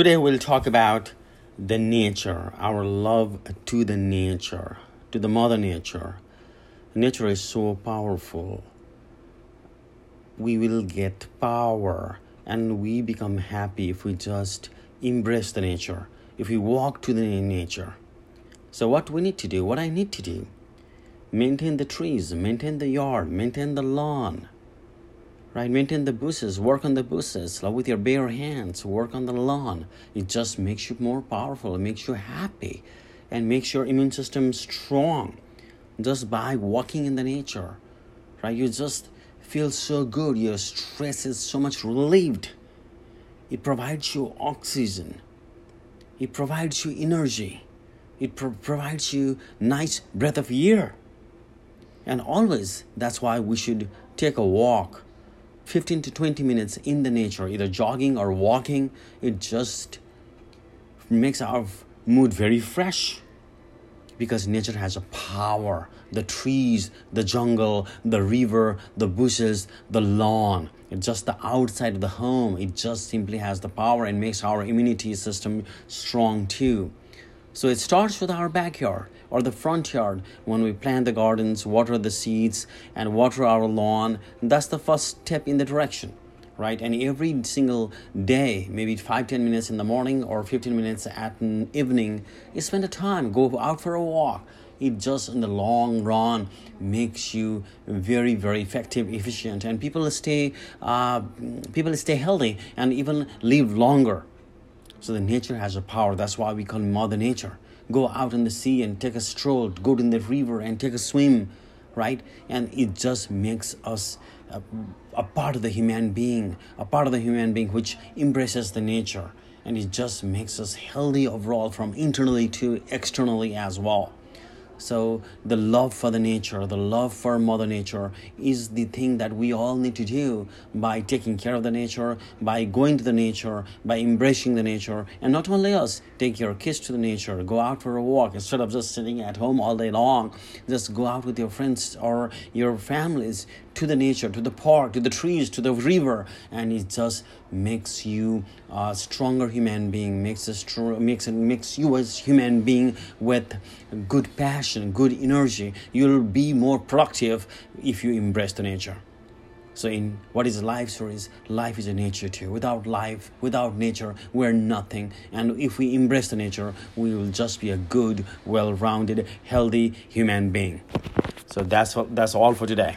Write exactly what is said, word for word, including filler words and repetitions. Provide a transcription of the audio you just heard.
Today we'll talk about the nature, our love to the nature, to the mother nature. Nature is so powerful. We will get power and we become happy if we just embrace the nature, if we walk to the nature. So what we need to do, what I need to do, maintain the trees, maintain the yard, maintain the lawn. Right, maintain the bushes, work on the bushes, with your bare hands, work on the lawn. It just makes you more powerful, it makes you happy, and makes your immune system strong just by walking in the nature. Right, you just feel so good, your stress is so much relieved. It provides you oxygen, it provides you energy, it pro- provides you nice breath of air. And always, that's why we should take a walk. fifteen to twenty minutes in the nature, either jogging or walking. It just makes our mood very fresh because nature has a power. The trees, the jungle, the river, the bushes, the lawn, it's just the outside of the home. It just simply has the power and makes our immunity system strong too. So it starts with our backyard or the front yard. When we plant the gardens, water the seeds, and water our lawn, that's the first step in the direction, right? And every single day, maybe five to ten minutes in the morning or fifteen minutes at an evening, you spend the time, go out for a walk. It just, in the long run, makes you very, very effective, efficient, and people stay, uh, people stay healthy and even live longer. So the nature has a power. That's why we call it Mother Nature. Go out in the sea and take a stroll. Go in the river and take a swim, right? And it just makes us a, a part of the human being, a part of the human being which embraces the nature. And it just makes us healthy overall, from internally to externally as well. So the love for the nature, the love for Mother Nature is the thing that we all need to do by taking care of the nature, by going to the nature, by embracing the nature. And not only us, take your kids to the nature, go out for a walk. Instead of just sitting at home all day long, just go out with your friends or your families to the nature, to the park, to the trees, to the river. And it just makes you a stronger human being, makes, a str- makes, makes you a human being with good passion, good energy. You'll be more productive if you embrace the nature. So in What Is Life series, life is a nature too. Without life, without nature, we're nothing. And if we embrace the nature, we will just be a good, well-rounded, healthy human being. So that's what, that's all for today.